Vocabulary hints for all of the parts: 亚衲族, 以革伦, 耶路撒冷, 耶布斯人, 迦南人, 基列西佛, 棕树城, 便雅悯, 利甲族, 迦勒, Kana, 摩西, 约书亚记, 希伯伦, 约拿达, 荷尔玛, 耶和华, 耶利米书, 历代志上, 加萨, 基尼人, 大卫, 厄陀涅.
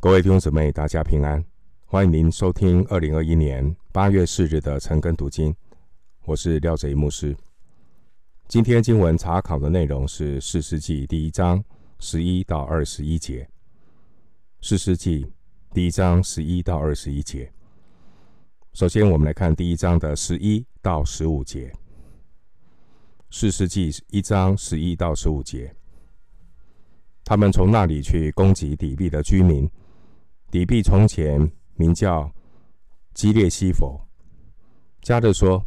各位弟兄姊妹，大家平安，欢迎您收听2021年8月4日的晨更读经，我是廖哲一牧师。今天经文查考的内容是士师记第1章11到21节。士师记第1章11到21节。首先我们来看第1章的11到15节。士师记1章11到15节。他们从那里去攻击底壁的居民，底壁从前名叫基列西佛。加勒说，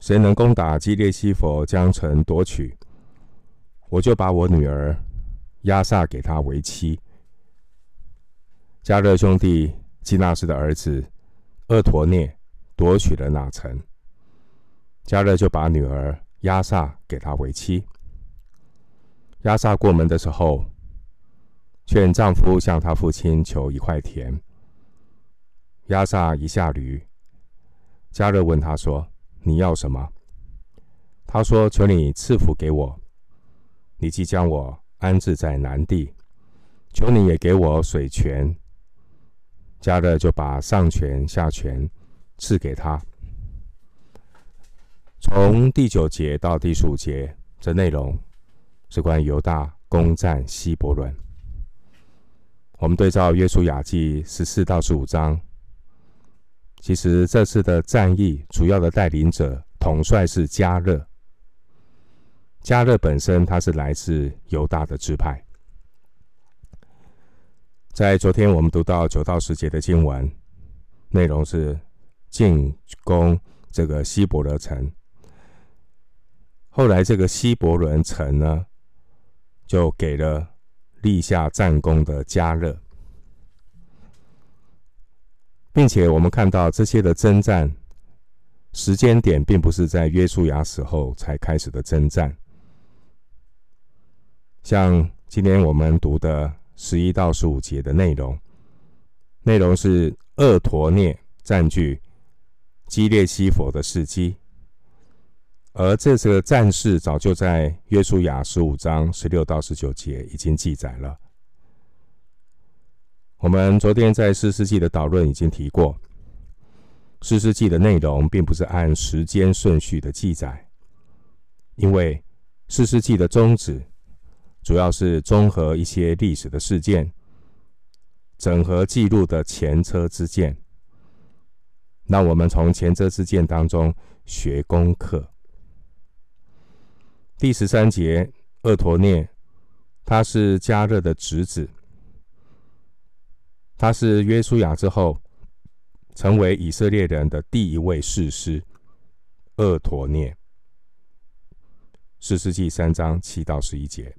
谁能攻打基列西佛，将城夺取，我就把我女儿押撒给他为妻。加勒兄弟基纳斯的儿子厄陀涅夺取了那城，加勒就把女儿押撒给他为妻。押撒过门的时候，劝丈夫向他父亲求一块田。押撒一下驴，加勒问他说，你要什么？他说，求你赐福给我，你既将我安置在南地，求你也给我水泉。加勒就把上泉下泉赐给他。从第9节到第15节，这内容是关于犹大攻占希伯伦。我们对照约书亚记14到15章，其实这次的战役主要的带领者统帅是加勒。加勒本身他是来自犹大的支派。在昨天我们读到9到10节的经文，内容是进攻这个希伯伦城。后来这个希伯伦城呢，就给了立下战功的加勒，并且我们看到这些的征战时间点并不是在约书亚死后才开始的征战。像今天我们读的11到15节的内容是厄陀涅占据基列西佛的事迹，而这次的战事早就在约书亚15章16到19节已经记载了。我们昨天在士师记的导论已经提过，士师记的内容并不是按时间顺序的记载，因为士师记的宗旨主要是综合一些历史的事件，整合记录的前车之鉴，让我们从前车之鉴当中学功课。第13节，厄陀涅他是加勒的侄子，他是约书亚之后成为以色列人的第一位士师。厄陀涅，士师记3章7到11节。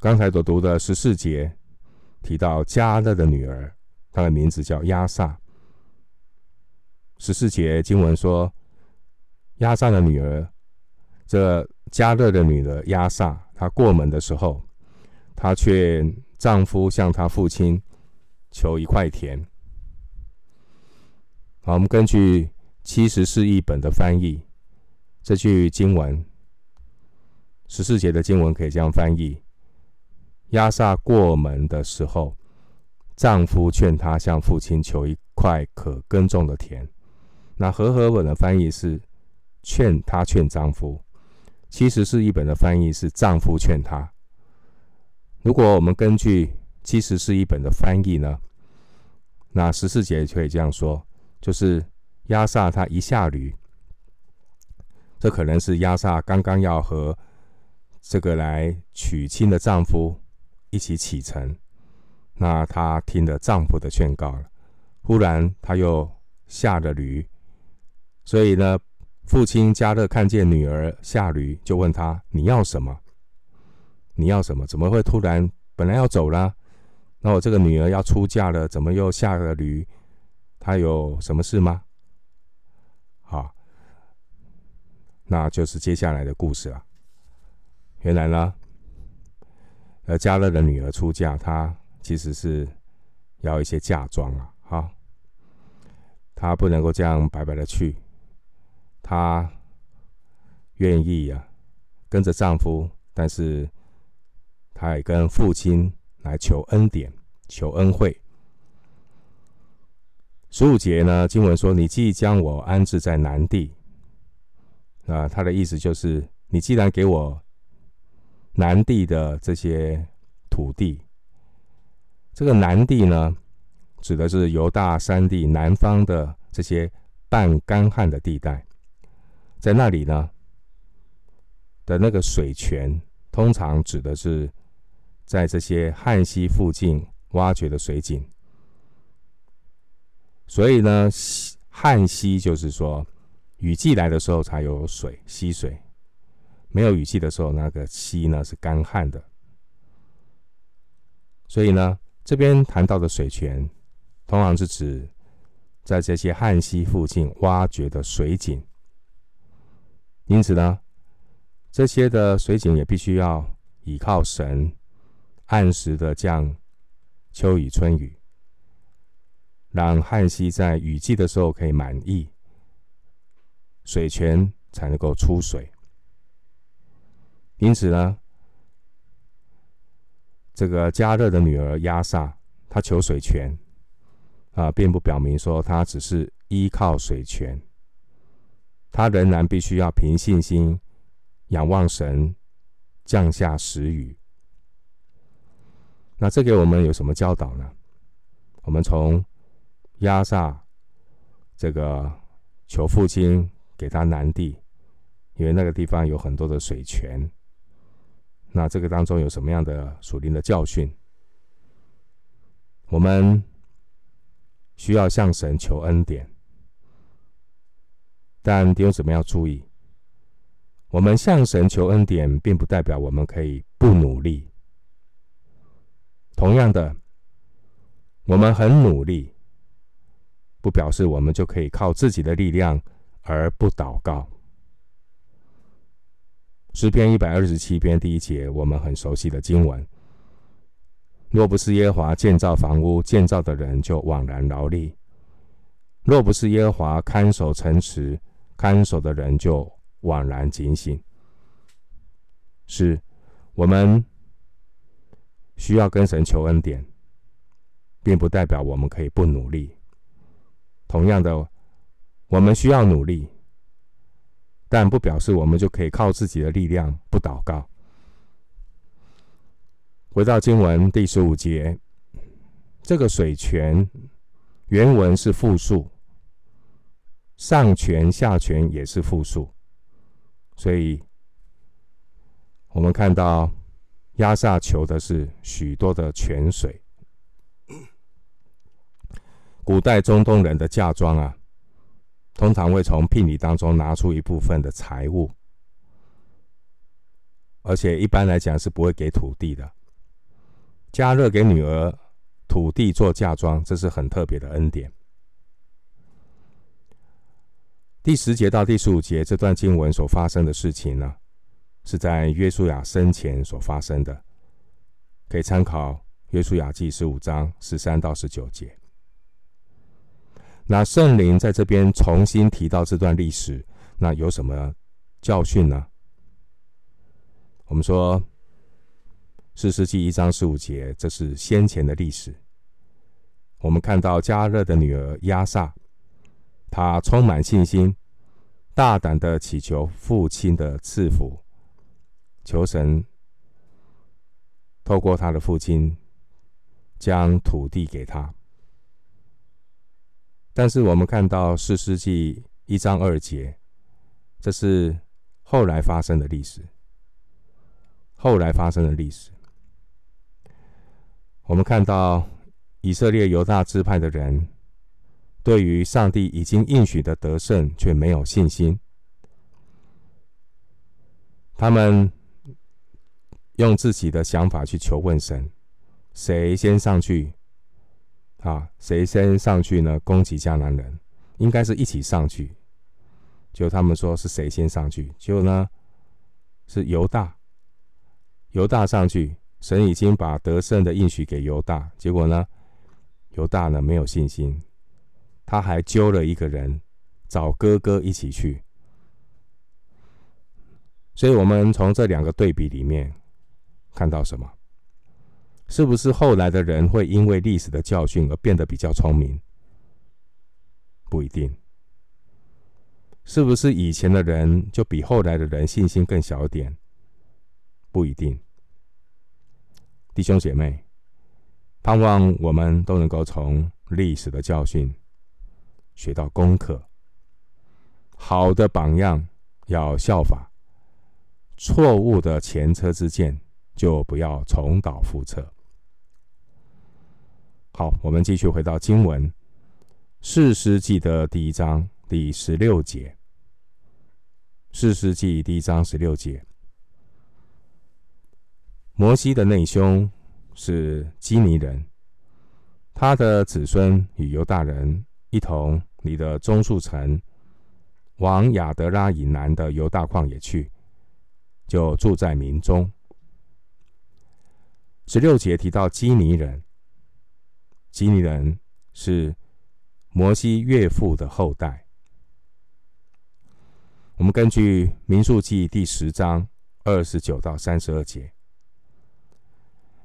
刚才所读的14节提到加勒的女儿，她的名字叫押撒。14节经文说，押撒的女儿，这加勒的女儿押撒，她过门的时候，她劝丈夫向她父亲求一块田。好，我们根据74译本的翻译，这句经文14节的经文可以这样翻译，押撒过门的时候，丈夫劝她向父亲求一块可耕种的田。那和合本的翻译是劝她劝丈夫，74译本的翻译是丈夫劝她。如果我们根据74译本的翻译呢，那14节可以这样说，就是押撒他一下驴，这可能是押撒刚刚要和这个来娶亲的丈夫一起启程，那她听了丈夫的劝告了，忽然她又下了驴，所以呢父亲加勒看见女儿下驴，就问她，你要什么？你要什么？怎么会突然，本来要走啦，那我这个女儿要出嫁了，怎么又下了驴？她有什么事吗？好，那就是接下来的故事了。原来呢，加勒的女儿出嫁，她其实是要一些嫁妆啊，哈，她不能够这样白白的去。她愿意跟着丈夫，但是他也跟父亲来求恩典、求恩惠。15节呢，经文说：“你既将我安置在南地。”那他的意思就是，你既然给我南地的这些土地，这个南地呢，指的是犹大山地南方的这些半干旱的地带，在那里呢的那个水泉，通常指的是在这些旱溪附近挖掘的水井。所以呢，旱溪就是说雨季来的时候才有水，溪水。没有雨季的时候，那个溪呢是干旱的。所以呢，这边谈到的水泉，通常是指在这些旱溪附近挖掘的水井。因此呢，这些的水井也必须要倚靠神，按时的降秋雨春雨，让旱溪在雨季的时候可以满溢，水泉才能够出水。因此呢，这个加勒的女儿押撒，她求水泉并不表明说她只是依靠水泉，她仍然必须要凭信心仰望神降下时雨。那这给我们有什么教导呢？我们从押撒这个求父亲给他南地，因为那个地方有很多的水泉。那这个当中有什么样的属灵的教训？我们需要向神求恩典，但弟兄姊妹要注意，我们向神求恩典并不代表我们可以不努力。同样的，我们很努力不表示我们就可以靠自己的力量而不祷告。诗篇127篇第一节，我们很熟悉的经文：若不是耶和华建造房屋，建造的人就枉然劳力；若不是耶和华看守城池，看守的人就枉然警醒。是，我们需要跟神求恩典，并不代表我们可以不努力。同样的，我们需要努力，但不表示我们就可以靠自己的力量不祷告。回到经文第15节，这个水泉原文是复数，上泉下泉也是复数，所以我们看到押撒求的是许多的泉水。古代中东人的嫁妆通常会从聘礼当中拿出一部分的财物，而且一般来讲是不会给土地的。迦勒给女儿土地做嫁妆，这是很特别的恩典。第10节到第15节这段经文所发生的事情呢，是在约书亚生前所发生的，可以参考约书亚记15章13到19节。那圣灵在这边重新提到这段历史，那有什么教训呢？我们说士师记1章15节，这是先前的历史。我们看到迦勒的女儿押撒，她充满信心，大胆的祈求父亲的赐福，求神透过她的父亲将土地给她。但是我们看到士师记1章2节，这是后来发生的历史。我们看到以色列犹大支派的人，对于上帝已经应许的得胜却没有信心。他们用自己的想法去求问神，谁先上去？谁先上去呢？攻击迦南人，应该是一起上去。就他们说是谁先上去，结果呢是犹大上去。神已经把得胜的应许给犹大，结果呢犹大没有信心，他还揪了一个人，找哥哥一起去。所以我们从这两个对比里面看到什么？是不是后来的人会因为历史的教训而变得比较聪明？不一定。是不是以前的人就比后来的人信心更小一点？不一定。弟兄姐妹，盼望我们都能够从历史的教训学到功课。好的榜样要效法，错误的前车之鉴就不要重蹈覆辙。好，我们继续回到经文，士师记的第一章第16节。士师记第一章16节，摩西的内兄是基尼人，他的子孙与犹大人一同离了棕树城，往亚德拉以南的犹大旷野去，就住在民中。16节提到基尼人，基尼人是摩西岳父的后代。我们根据民数记第10章29到32节，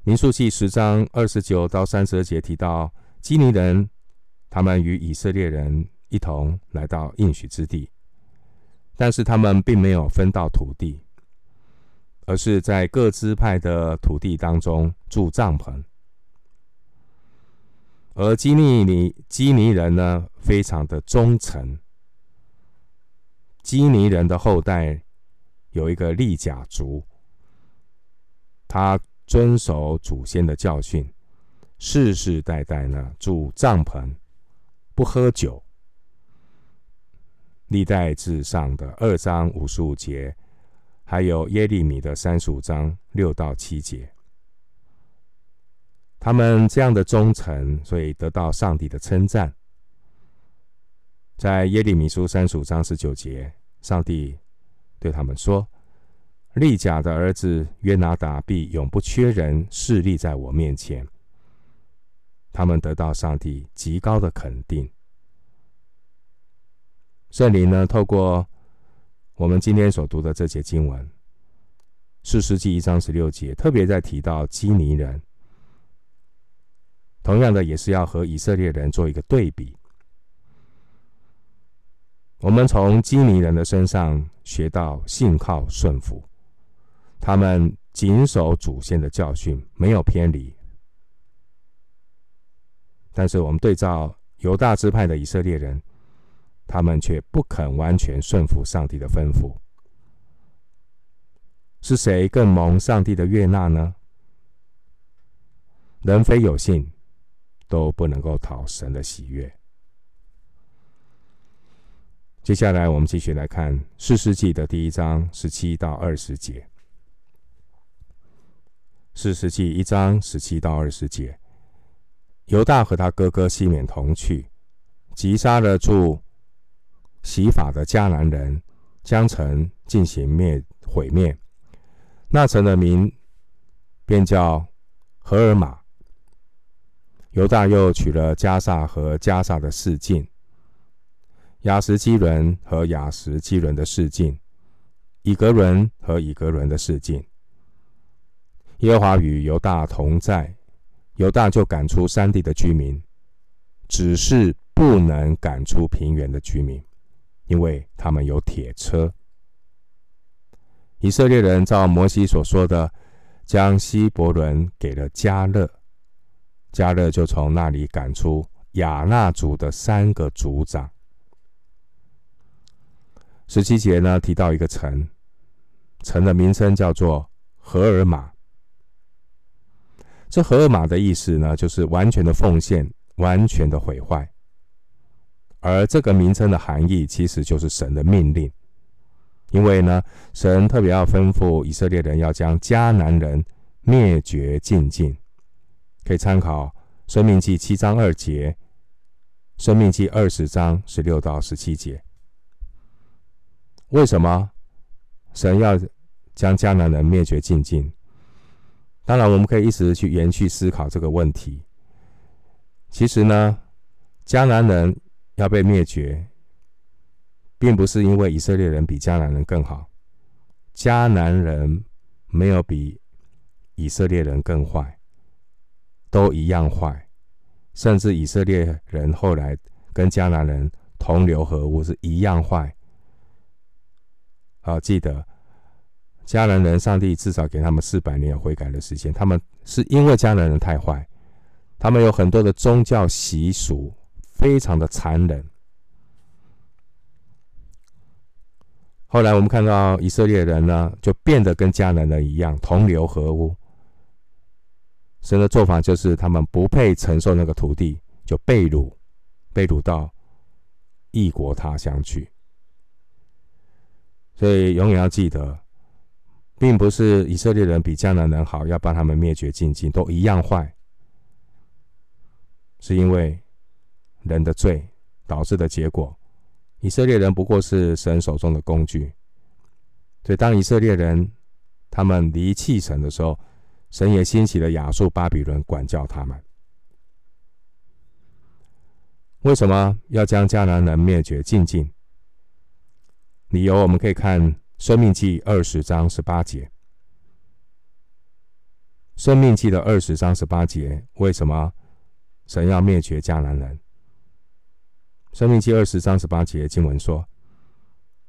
民数记10章29到32节提到基尼人，他们与以色列人一同来到应许之地，但是他们并没有分到土地，而是在各支派的土地当中筑帐篷。而基尼人呢，非常的忠诚。基尼人的后代有一个利甲族，他遵守祖先的教训，世世代代呢住帐篷，不喝酒。历代志上的2章55节，还有耶利米的35章6到7节。他们这样的忠诚，所以得到上帝的称赞。在耶利米书35章19节，上帝对他们说，利甲的儿子约拿达必永不缺人侍立在我面前。他们得到上帝极高的肯定。圣灵呢，透过我们今天所读的这节经文，士师记一章16节，特别在提到基尼人，同样的也是要和以色列人做一个对比。我们从基尼人的身上学到信靠顺服，他们谨守祖先的教训，没有偏离。但是我们对照犹大支派的以色列人，他们却不肯完全顺服上帝的吩咐。是谁更蒙上帝的悦纳呢？人非有信，都不能够讨神的喜悦。接下来我们继续来看士师记的第一章17到20节。士师记一章17到20节，犹大和他哥哥西缅同去，击杀了住洗法的迦南人，将城进行毁灭。那城的名便叫荷尔玛。犹大又娶了加萨和加萨的示近，亚实基伦和亚实基伦的示近，以革伦和以革伦的示近。耶和华与犹大同在，犹大就赶出山地的居民，只是不能赶出平原的居民，因为他们有铁车。以色列人照摩西所说的，将希伯伦给了迦勒，迦勒就从那里赶出亚衲族的3个族长。17节呢，提到一个城，城的名称叫做荷尔玛。这荷尔玛的意思呢，就是完全的奉献，完全的毁坏。而这个名称的含义其实就是神的命令，因为呢，神特别要吩咐以色列人要将迦南人灭绝尽尽。可以参考申命记7章2节，申命记20章16到17节。为什么神要将迦南人灭绝尽尽？当然我们可以一直去延续思考这个问题。其实呢，迦南人要被灭绝，并不是因为以色列人比迦南人更好，迦南人没有比以色列人更坏，都一样坏，甚至以色列人后来跟迦南人同流合污是一样坏。好，记得迦南人上帝至少给他们400年有悔改的时间，他们是因为迦南人太坏，他们有很多的宗教习俗，非常的残忍。后来我们看到以色列人呢，就变得跟迦南人一样同流合污。神的做法就是他们不配承受那个土地，就被掳到异国他乡去。所以永远要记得，并不是以色列人比迦南人好，要把他们灭绝尽尽，都一样坏。是因为人的罪导致的结果，以色列人不过是神手中的工具。所以当以色列人他们离弃神的时候，神也兴起了亚述、巴比伦管教他们。为什么要将迦南人灭绝尽尽？理由我们可以看申命记20章18节。申命记的20章18节，为什么神要灭绝迦南人？申命记20章18节经文说，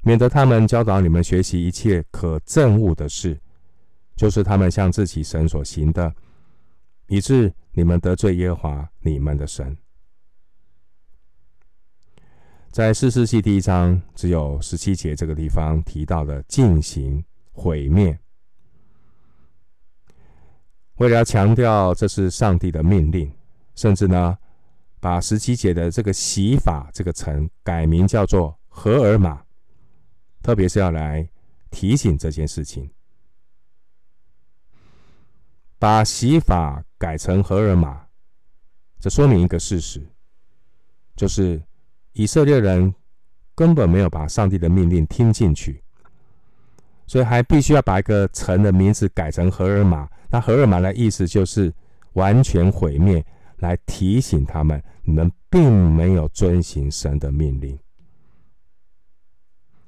免得他们教导你们学习一切可憎恶的事，就是他们向自己神所行的，以致你们得罪耶和华你们的神。在士师记第1章只有17节这个地方提到的进行毁灭，为了要强调这是上帝的命令，甚至呢把17节的这个洗法这个城改名叫做荷尔玛，特别是要来提醒这件事情。把洗法改成荷尔玛，这说明一个事实，就是以色列人根本没有把上帝的命令听进去，所以还必须要把一个城的名字改成荷尔玛。那荷尔玛的意思就是完全毁灭，来提醒他们，你们并没有遵行神的命令。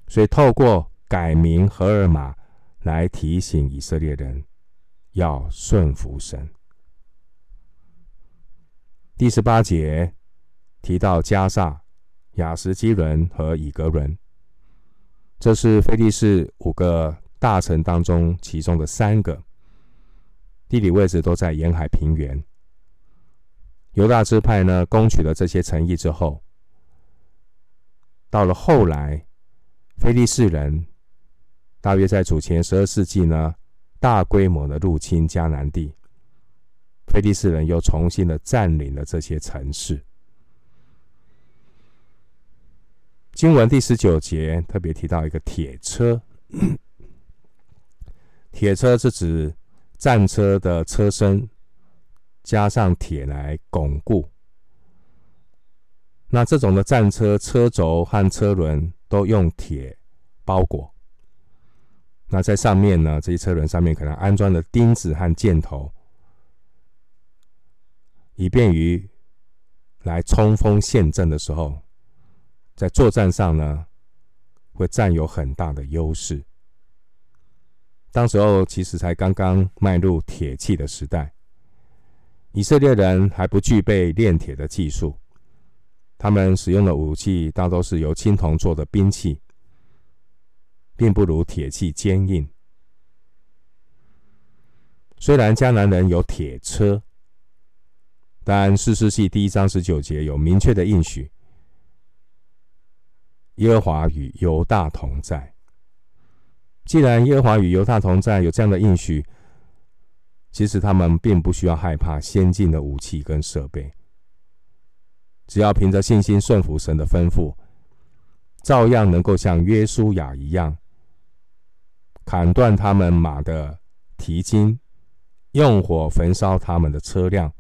所以透过改名荷尔玛来提醒以色列人要顺服神。第18节提到加萨、亚实基伦和以革伦，这是非利士5个大城当中其中的3个，地理位置都在沿海平原。犹大支派呢，攻取了这些城邑之后，到了后来，非利士人大约在主前12世纪呢，大规模的入侵迦南地，非利士人又重新的占领了这些城市。经文第19节特别提到一个铁车，铁车是指战车的车身加上铁来巩固。那这种的战车车轴和车轮都用铁包裹，那在上面呢，这些车轮上面可能安装了钉子和箭头，以便于来冲锋陷阵的时候，在作战上呢会占有很大的优势。当时候其实才刚刚迈入铁器的时代，以色列人还不具备炼铁的技术，他们使用的武器大都是由青铜做的兵器，并不如铁器坚硬。虽然迦南人有铁车，但士师记第1章19节有明确的应许，耶和华与犹大同在。既然耶和华与犹大同在，有这样的应许，其实他们并不需要害怕先进的武器跟设备，只要凭着信心顺服神的吩咐，照样能够像约书亚一样，砍断他们马的蹄筋，用火焚烧他们的车辆。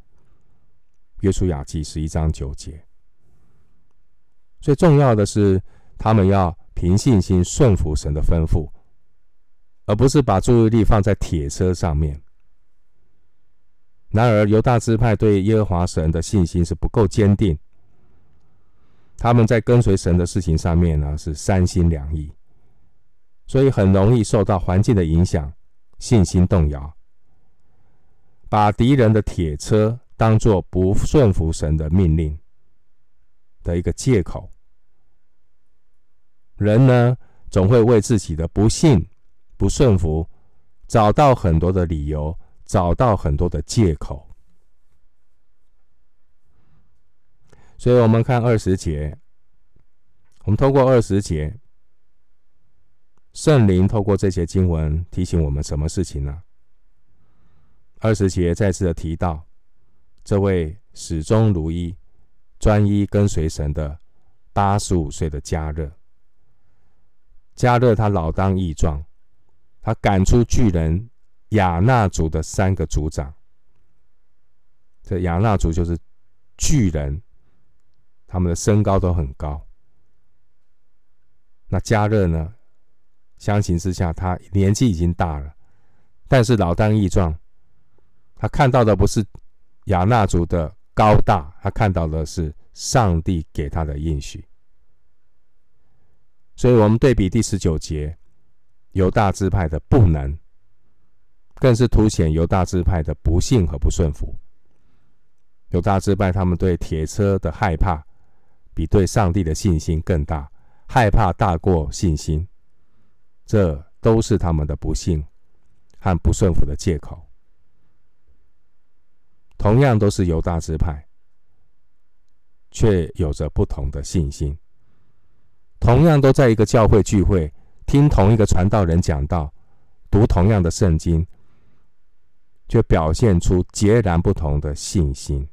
约书亚记11章9节。最重要的是，他们要凭信心顺服神的吩咐，而不是把注意力放在铁车上面。然而犹大支派对耶和华神的信心是不够坚定，他们在跟随神的事情上面呢是3心2意，所以很容易受到环境的影响，信心动摇，把敌人的铁车当作不顺服神的命令的一个借口。人呢，总会为自己的不信、不顺服，找到很多的理由，找到很多的借口。所以我们看20节，我们透过20节，圣灵透过这些经文提醒我们什么事情呢？20节再次的提到，这位始终如一、专一跟随神的85岁的迦勒。迦勒他老当益壮，他赶出巨人亚衲族的3个族长。这亚衲族就是巨人，他们的身高都很高。那迦勒呢，相形之下他年纪已经大了，但是老当益壮。他看到的不是亚衲族的高大，他看到的是上帝给他的应许。所以我们对比第19节犹大支派的不能，更是凸显犹大支派的不信和不顺服。犹大支派他们对铁车的害怕比对上帝的信心更大，害怕大过信心，这都是他们的不信和不顺服的借口。同样都是犹大支派，却有着不同的信心。同样都在一个教会聚会，听同一个传道人讲道，读同样的圣经，却表现出截然不同的信心。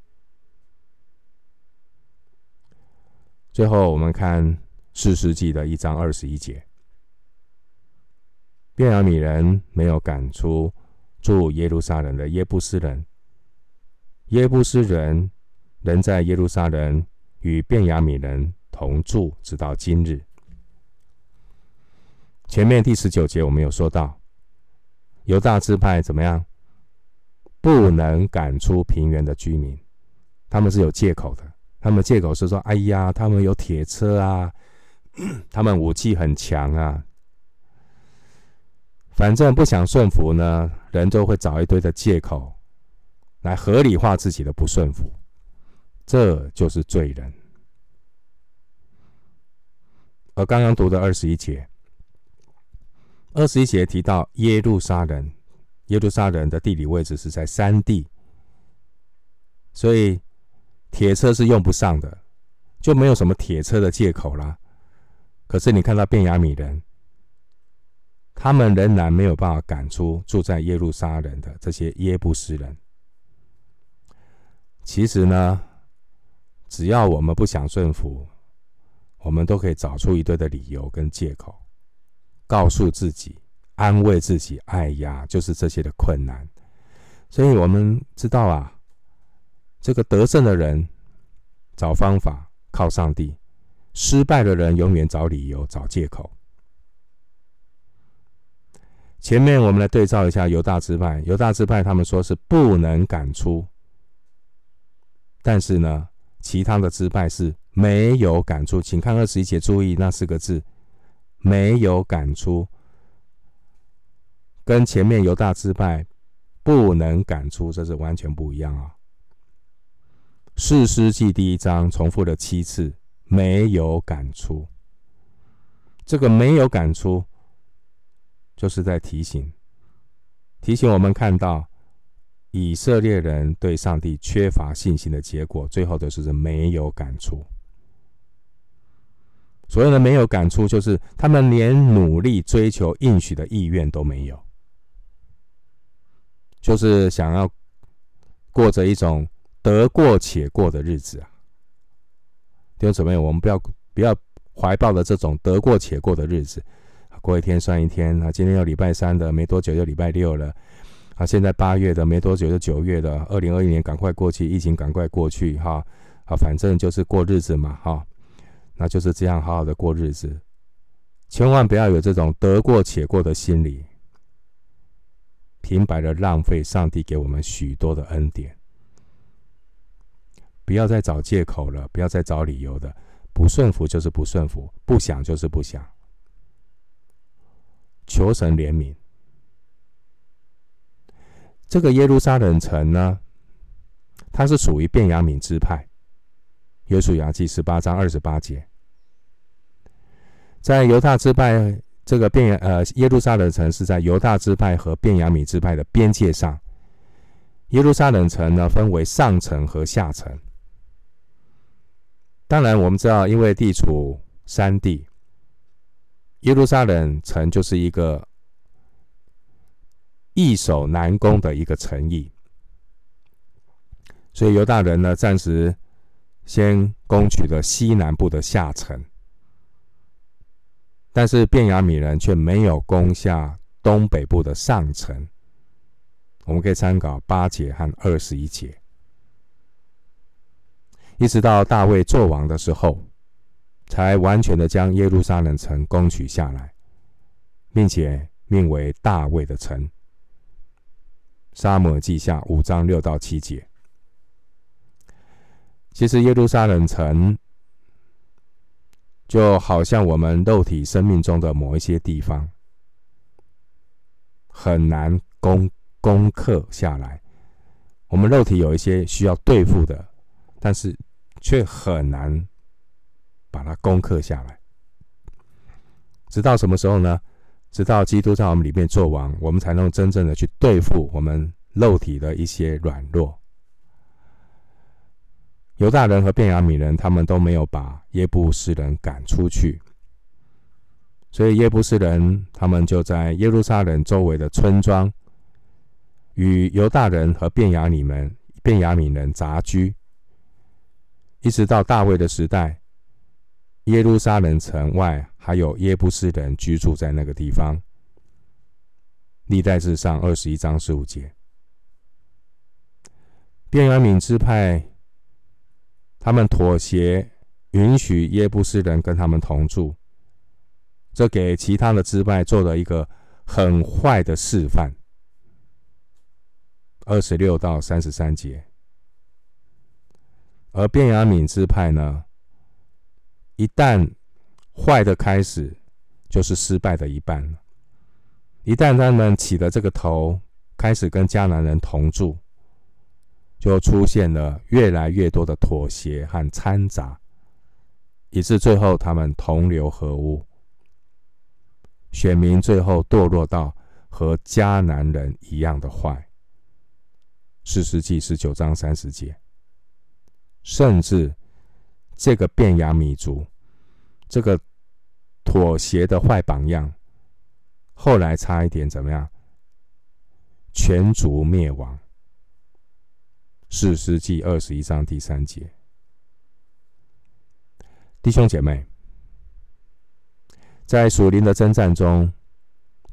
最后我们看士师记的1章21节，便雅悯人没有赶出住耶路撒冷的耶布斯人，耶布斯人仍在耶路撒冷与便雅悯人同住，直到今日。前面第19节我们有说到，犹大支派怎么样？不能赶出平原的居民，他们是有借口的。他们借口是说：“哎呀，他们有铁车啊，他们武器很强啊。”反正不想顺服呢，人都会找一堆的借口来合理化自己的不顺服，这就是罪人。而刚刚读的21节提到耶路撒冷，耶路撒冷的地理位置是在山地，所以铁车是用不上的，就没有什么铁车的借口啦。可是你看到便雅悯人，他们仍然没有办法赶出住在耶路撒冷的这些耶布斯人。其实呢，只要我们不想顺服，我们都可以找出一堆的理由跟借口，告诉自己，安慰自己，哎呀，就是这些的困难。所以我们知道啊，这个得胜的人找方法靠上帝，失败的人永远找理由找借口。前面我们来对照一下犹大支派，犹大支派他们说是不能赶出，但是呢，其他的支派是没有赶出。请看21节，注意那4个字，没有赶出，跟前面犹大支派不能赶出，这是完全不一样啊。士师记第1章重复了7次，没有赶出。这个没有赶出，就是在提醒我们看到以色列人对上帝缺乏信心的结果，最后的就是没有赶出。所谓的没有赶出，就是他们连努力追求应许的意愿都没有，就是想要过着一种得过且过的日子啊。弟兄姊妹，我们不要怀抱着这种得过且过的日子，过一天算一天啊。今天又礼拜3的，没多久就礼拜6了。啊，现在8月的，没多久就9月的，2021年赶快过去，疫情赶快过去哈。啊，反正就是过日子嘛哈，那就是这样好好的过日子，千万不要有这种得过且过的心理，平白的浪费上帝给我们许多的恩典。不要再找借口了，不要再找理由的，不顺服就是不顺服，不想就是不想。求神怜悯。这个耶路撒冷城呢，他是属于便雅悯支派。约书亚记18章28节，在犹大支派，这个耶路撒冷城是在犹大支派和便雅悯支派的边界上。耶路撒冷城呢，分为上城和下城。当然我们知道，因为地处山地，耶路撒冷城就是一个易守难攻的一个城邑，所以犹大人呢，暂时先攻取了西南部的下城，但是便雅悯人却没有攻下东北部的上城。我们可以参考8节和21节。一直到大卫做王的时候，才完全的将耶路撒冷城攻取下来，并且命为大卫的城。撒母耳记下5章6到7节。其实耶路撒冷城就好像我们肉体生命中的某一些地方，很难攻克下来。我们肉体有一些需要对付的，但是却很难把它攻克下来。直到什么时候呢？直到基督在我们里面做王，我们才能真正的去对付我们肉体的一些软弱。犹大人和便雅悯人他们都没有把耶布斯人赶出去，所以耶布斯人他们就在耶路撒冷周围的村庄与犹大人和便雅悯人杂居。一直到大卫的时代，耶路撒冷城外还有耶布斯人居住在那个地方。历代志上21章15节。便雅悯支派他们妥协，允许耶布斯人跟他们同住，这给其他的支派做了一个很坏的示范。26到33节。而便雅悯支派呢，一旦坏的开始，就是失败的一半了。一旦他们起了这个头，开始跟迦南人同住，就出现了越来越多的妥协和掺杂，以致最后他们同流合污，选民最后堕落到和迦南人一样的坏。士师记19章30节。甚至这个便雅悯族，这个妥协的坏榜样，后来差一点怎么样？全族灭亡。士师记21章第3节。弟兄姐妹，在属灵的征战中，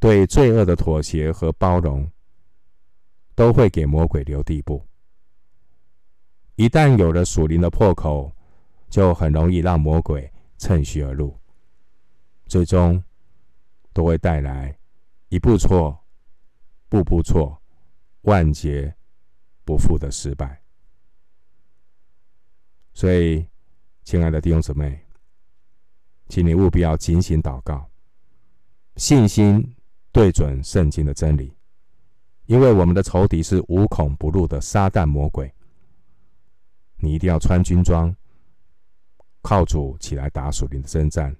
对罪恶的妥协和包容，都会给魔鬼留地步。一旦有了属灵的破口，就很容易让魔鬼趁虚而入，最终都会带来一步错，步步错，万劫不复的失败。所以亲爱的弟兄姊妹，请你务必要警醒祷告，信心对准圣经的真理，因为我们的仇敌是无孔不入的撒旦魔鬼。你一定要穿军装，靠主起来打属灵的征战，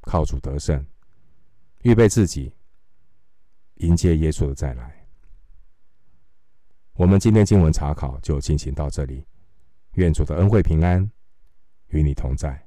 靠主得胜，预备自己迎接耶稣的再来。我们今天经文查考就进行到这里，愿主的恩惠平安与你同在。